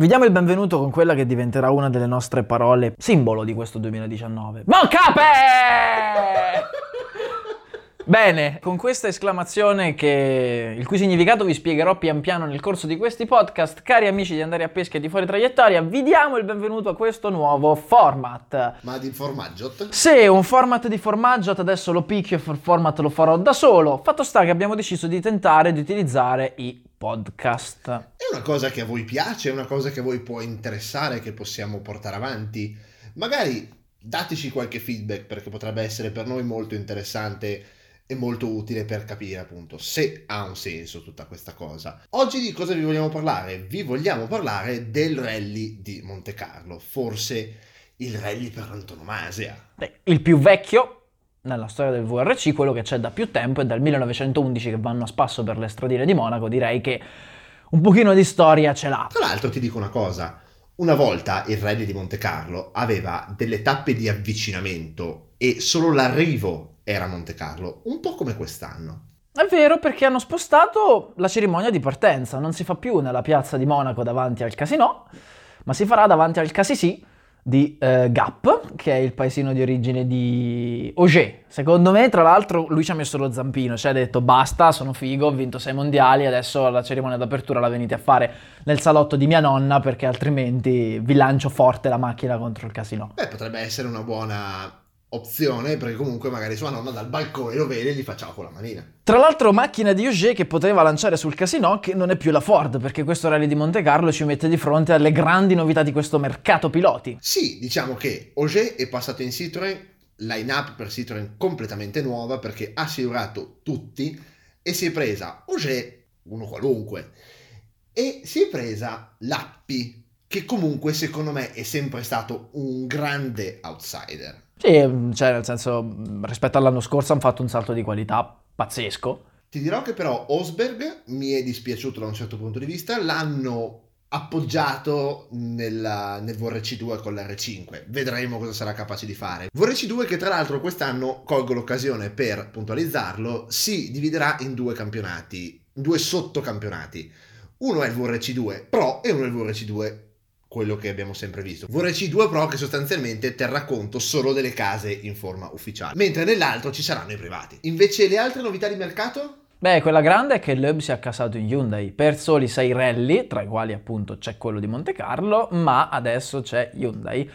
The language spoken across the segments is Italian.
Vi diamo il benvenuto con quella che diventerà una delle nostre parole simbolo di questo 2019. Boccape! Bene, con questa esclamazione che il cui significato vi spiegherò pian piano nel corso di questi podcast, cari amici di Andare a Pesca e di Fuori Traiettoria, vi diamo il benvenuto a questo nuovo format. Ma di formaggiot? Sì, un format di formaggiot, adesso lo picchio e format lo farò da solo. Fatto sta che abbiamo deciso di tentare di utilizzare i podcast. È una cosa che a voi piace, è una cosa che a voi può interessare, che possiamo portare avanti. Magari dateci qualche feedback perché potrebbe essere per noi molto interessante è molto utile per capire appunto se ha un senso tutta questa cosa. Oggi di cosa vi vogliamo parlare? Vi vogliamo parlare del rally di Monte Carlo, forse il rally per antonomasia. Beh, il più vecchio nella storia del WRC, quello che c'è da più tempo, è dal 1911 che vanno a spasso per le stradine di Monaco, direi che un pochino di storia ce l'ha. Tra l'altro ti dico una cosa, una volta il rally di Monte Carlo aveva delle tappe di avvicinamento e solo l'arrivo era Monte Carlo, un po' come quest'anno. È vero, perché hanno spostato la cerimonia di partenza, non si fa più nella piazza di Monaco davanti al Casino, ma si farà davanti al Casisì di Gap, che è il paesino di origine di Eugè. Secondo me, tra l'altro, lui ci ha messo lo zampino, ci ha detto basta, sono figo, ho vinto 6 mondiali, adesso la cerimonia d'apertura la venite a fare nel salotto di mia nonna perché altrimenti vi lancio forte la macchina contro il Casino. Beh, potrebbe essere una buona opzione, perché comunque magari sua nonna dal balcone lo vede e gli facciamo con la manina. Tra l'altro macchina di Eugè che poteva lanciare sul Casino, che non è più la Ford, perché questo rally di Monte Carlo ci mette di fronte alle grandi novità di questo mercato piloti. Sì, diciamo che Eugè è passato in Citroën, line-up per Citroën completamente nuova, perché ha silurato tutti e si è presa Eugè, uno qualunque, e si è presa Lappi, che comunque secondo me è sempre stato un grande outsider. Sì, cioè nel senso, rispetto all'anno scorso hanno fatto un salto di qualità pazzesco. Ti dirò che però Osberg mi è dispiaciuto da un certo punto di vista, l'hanno appoggiato nel WRC2 con l'R5, vedremo cosa sarà capace di fare. WRC2 che tra l'altro quest'anno, colgo l'occasione per puntualizzarlo, si dividerà in 2 campionati, 2 sottocampionati. Uno è il WRC2 Pro e uno è il WRC2 quello che abbiamo sempre visto. WRC2 Pro che sostanzialmente terrà conto solo delle case in forma ufficiale, mentre nell'altro ci saranno i privati. Invece le altre novità di mercato? Beh, quella grande è che Loeb si è accasato in Hyundai per soli 6 rally, tra i quali appunto c'è quello di Monte Carlo, ma adesso c'è Hyundai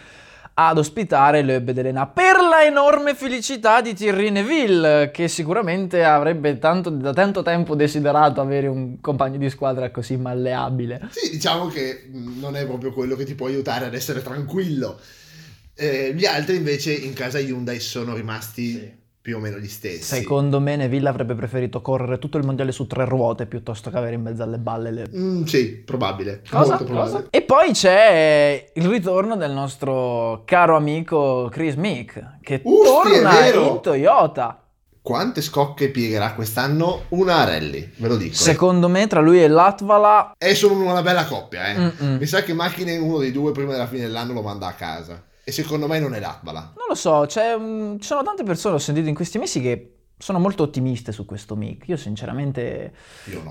ad ospitare Loeb e d'Elena per la enorme felicità di Thierry Neuville, che sicuramente avrebbe da tanto tempo desiderato avere un compagno di squadra così malleabile. Sì, diciamo che non è proprio quello che ti può aiutare ad essere tranquillo. Gli altri invece in casa Hyundai sono rimasti più o meno gli stessi. Secondo me Neuville avrebbe preferito correre tutto il mondiale su 3 ruote piuttosto che avere in mezzo alle balle le... sì, probabile. Molto probabile. E poi c'è il ritorno del nostro caro amico Kris Meeke, che torna in Toyota. Quante scocche piegherà quest'anno una rally, ve lo dico. Secondo me tra lui e Latvala... sono una bella coppia, Mi sa che macchine uno dei due prima della fine dell'anno lo manda a casa. E secondo me non è Latvala. Non lo so, ci sono tante persone, ho sentito in questi mesi, che sono molto ottimiste su questo Meeke. Io sinceramente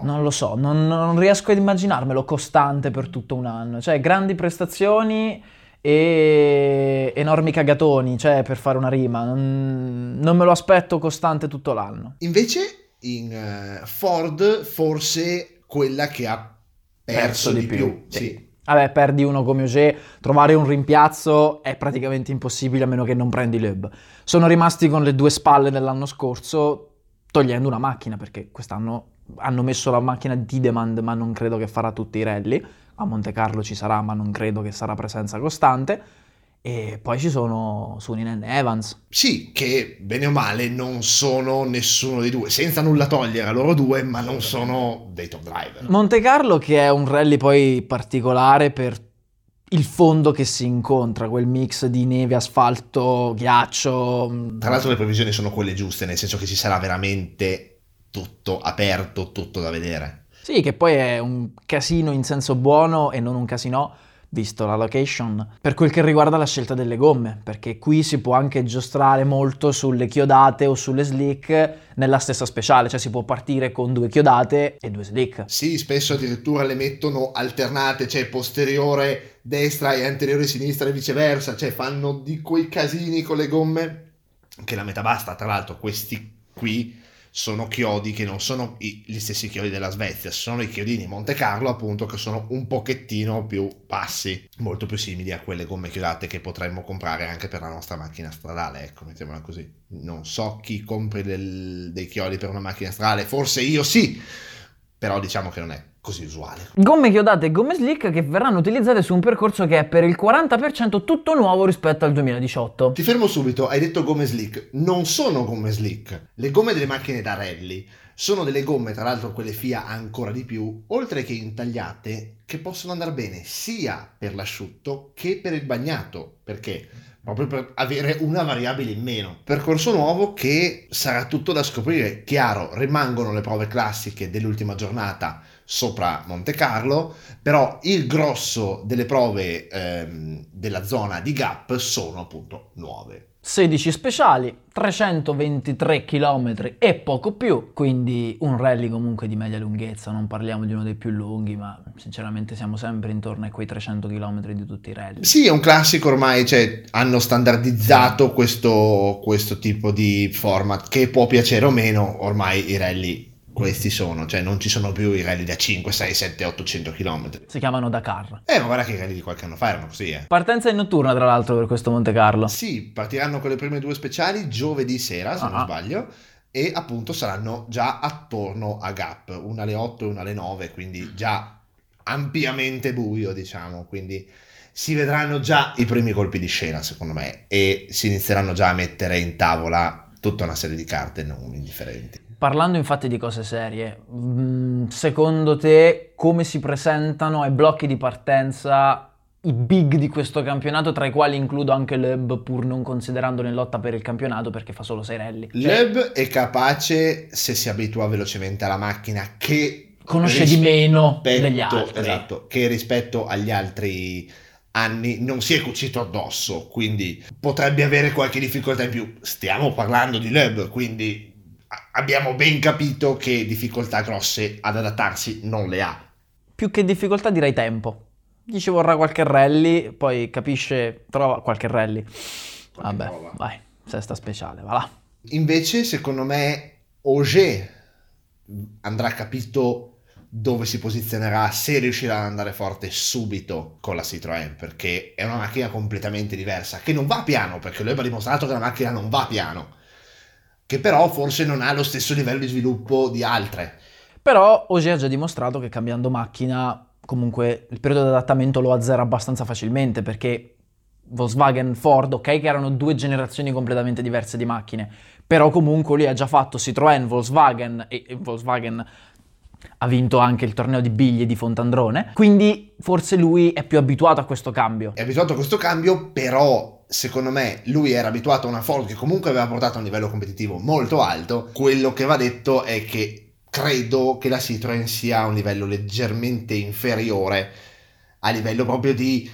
non lo so, non riesco ad immaginarmelo costante per tutto un anno. Cioè grandi prestazioni e enormi cagatoni, cioè per fare una rima. Non me lo aspetto costante tutto l'anno. Invece in Ford forse quella che ha perso di più. Sì. Vabbè, perdi uno come Eugè, trovare un rimpiazzo è praticamente impossibile a meno che non prendi Loeb. Sono rimasti con le 2 spalle dell'anno scorso, togliendo una macchina, perché quest'anno hanno messo la macchina di demand, ma non credo che farà tutti i rally. A Monte Carlo ci sarà, ma non credo che sarà presenza costante. E poi ci sono Suninen e Evans. Sì, che bene o male non sono nessuno dei due, senza nulla togliere a loro due, ma non sono dei top driver. Monte Carlo che è un rally poi particolare per il fondo che si incontra, quel mix di neve, asfalto, ghiaccio. Tra l'altro le previsioni sono quelle giuste, nel senso che ci sarà veramente tutto aperto, tutto da vedere. Sì, che poi è un casino in senso buono e non un casino visto la location, per quel che riguarda la scelta delle gomme, perché qui si può anche giostrare molto sulle chiodate o sulle slick nella stessa speciale, cioè si può partire con 2 chiodate e 2 slick. Sì, spesso addirittura le mettono alternate, cioè posteriore destra e anteriore sinistra e viceversa, cioè fanno di quei casini con le gomme che la metà basta. Tra l'altro questi qui sono chiodi che non sono gli stessi chiodi della Svezia, sono i chiodini Monte Carlo, appunto, che sono un pochettino più bassi, molto più simili a quelle gomme chiodate che potremmo comprare anche per la nostra macchina stradale, ecco, mettiamola così. Non so chi compri dei chiodi per una macchina stradale, forse io sì, però diciamo che non è così usuale. Gomme chiodate e gomme slick che verranno utilizzate su un percorso che è per il 40% tutto nuovo rispetto al 2018. Ti fermo subito, hai detto gomme slick. Non sono gomme slick. Le gomme delle macchine da rally sono delle gomme, tra l'altro quelle FIA ancora di più, oltre che intagliate, che possono andare bene sia per l'asciutto che per il bagnato, perché proprio per avere una variabile in meno. Percorso nuovo che sarà tutto da scoprire. Chiaro, rimangono le prove classiche dell'ultima giornata sopra Monte Carlo, però il grosso delle prove della zona di Gap sono appunto nuove. 16 speciali, 323 km e poco più, quindi un rally comunque di media lunghezza, non parliamo di uno dei più lunghi, ma sinceramente siamo sempre intorno a quei 300 km di tutti i rally. Sì, è un classico ormai, cioè hanno standardizzato questo tipo di format che può piacere o meno, ormai i rally questi sono, cioè non ci sono più i rally da 5, 6, 7, 800 km. Si chiamano Dakar. Ma guarda che i rally di qualche anno fa erano così, Partenza in notturna, tra l'altro, per questo Monte Carlo. Sì, partiranno con le prime 2 speciali giovedì sera, se non sbaglio, e appunto saranno già attorno a Gap, una alle 8 e una alle 9, quindi già ampiamente buio, diciamo, quindi si vedranno già i primi colpi di scena, secondo me, e si inizieranno già a mettere in tavola tutta una serie di carte non indifferenti. Parlando infatti di cose serie, secondo te come si presentano ai blocchi di partenza i big di questo campionato, tra i quali includo anche Loeb, pur non considerandolo in lotta per il campionato perché fa solo 6 rally? Loeb è capace, se si abitua velocemente alla macchina, che conosce di meno degli altri. Esatto, che rispetto agli altri anni non si è cucito addosso, quindi potrebbe avere qualche difficoltà in più. Stiamo parlando di Loeb, quindi abbiamo ben capito che difficoltà grosse ad adattarsi non le ha. Più che difficoltà direi tempo. Gli ci vorrà qualche rally, poi capisce, trova qualche rally. Vabbè, vai, sesta speciale, va là. Invece, secondo me, Ogier andrà capito dove si posizionerà, se riuscirà ad andare forte subito con la Citroën, perché è una macchina completamente diversa, che non va piano, perché lui ha dimostrato che la macchina non va piano, che però forse non ha lo stesso livello di sviluppo di altre. Però Ogier ha già dimostrato che cambiando macchina comunque il periodo di adattamento lo azzera abbastanza facilmente, perché Volkswagen, Ford, ok che erano 2 generazioni completamente diverse di macchine, però comunque lui ha già fatto Citroën, Volkswagen, e Volkswagen ha vinto anche il torneo di biglie di Fontandrone, quindi forse lui è più abituato a questo cambio. È abituato a questo cambio, però secondo me lui era abituato a una Ford che comunque aveva portato a un livello competitivo molto alto. Quello che va detto è che credo che la Citroën sia a un livello leggermente inferiore a livello proprio di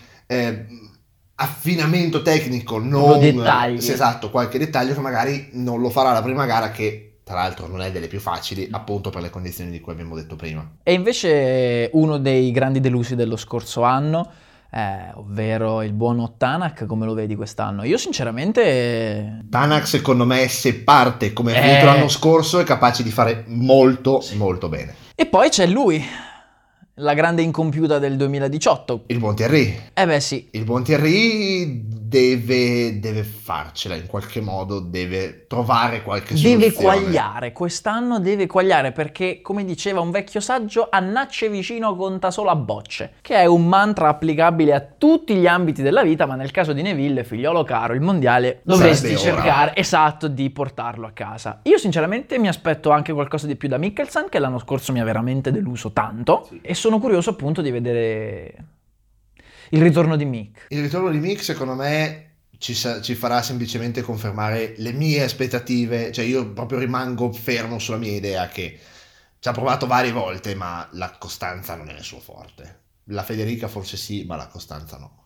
affinamento tecnico, non dettagli. Sì, esatto, qualche dettaglio che magari non lo farà la prima gara, che tra l'altro non è delle più facili, appunto per le condizioni di cui abbiamo detto prima. E invece uno dei grandi delusi dello scorso anno, ovvero il buono Tanak, come lo vedi quest'anno? Io sinceramente Tanak, secondo me, se parte come ha vinto l'anno scorso, è capace di fare molto, sì, molto bene. E poi c'è lui, la grande incompiuta del 2018, il buon Thierry. Il buon Thierry deve farcela in qualche modo, deve trovare qualche soluzione. Deve quagliare, quest'anno deve quagliare, perché come diceva un vecchio saggio, annacce vicino conta solo a bocce, che è un mantra applicabile a tutti gli ambiti della vita, ma nel caso di Neuville, figliolo caro, il mondiale dovresti cercare, esatto, di portarlo a casa. Io sinceramente mi aspetto anche qualcosa di più da Mikkelsen, che l'anno scorso mi ha veramente deluso tanto, sì, e sono curioso appunto di vedere il ritorno di Meeke. Il ritorno di Meeke, secondo me, ci farà semplicemente confermare le mie aspettative. Cioè io proprio rimango fermo sulla mia idea che ci ha provato varie volte, ma la costanza non è il suo forte. La Federica forse sì, ma la Costanza no.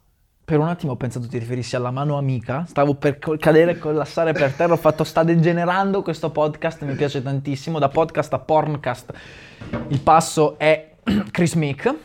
Per un attimo ho pensato ti riferissi alla mano amica, stavo per cadere e collassare per terra, ho fatto sta degenerando questo podcast, mi piace tantissimo, da podcast a porncast. Il passo è Kris Meeke,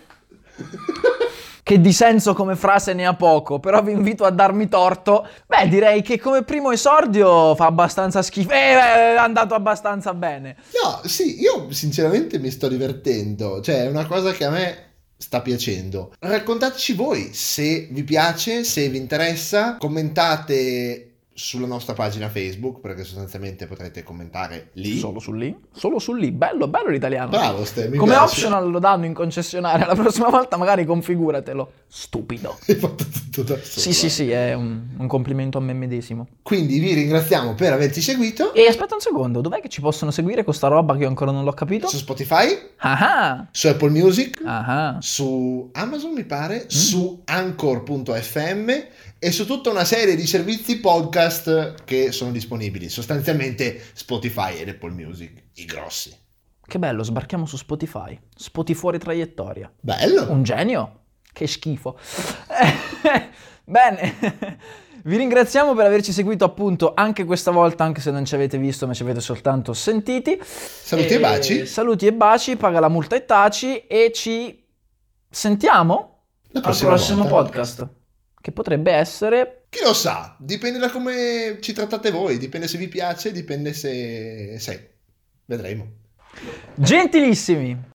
che di senso come frase ne ha poco, però vi invito a darmi torto. Beh, direi che come primo esordio fa abbastanza schifo, è andato abbastanza bene. No, sì, io sinceramente mi sto divertendo, cioè è una cosa che a me sta piacendo. Raccontateci voi se vi piace, se vi interessa, commentate sulla nostra pagina Facebook, perché sostanzialmente potrete commentare lì. Solo su lì. Bello l'italiano. Bravo, Ste, mi come piace. Optional lo danno in concessionaria, la prossima volta magari configuratelo. Stupido. Hai fatto tutto da solo. Sì, è un complimento a me medesimo. Quindi vi ringraziamo per averci seguito. E aspetta un secondo, dov'è che ci possono seguire questa roba che io ancora non l'ho capito? Su Spotify. Aha. Su Apple Music. Aha. Su Amazon mi pare. Su Anchor.fm e su tutta una serie di servizi podcast che sono disponibili, sostanzialmente Spotify ed Apple Music, i grossi. Che bello, sbarchiamo su Spotify. Fuori Traiettoria. Bello! Un genio! Che schifo! Bene, vi ringraziamo per averci seguito appunto anche questa volta, anche se non ci avete visto ma ci avete soltanto sentiti. Saluti e baci. Saluti e baci, paga la multa e taci e ci sentiamo al prossimo podcast. Che potrebbe essere... Chi lo sa, dipende da come ci trattate voi, dipende se vi piace, dipende se... vedremo. Gentilissimi!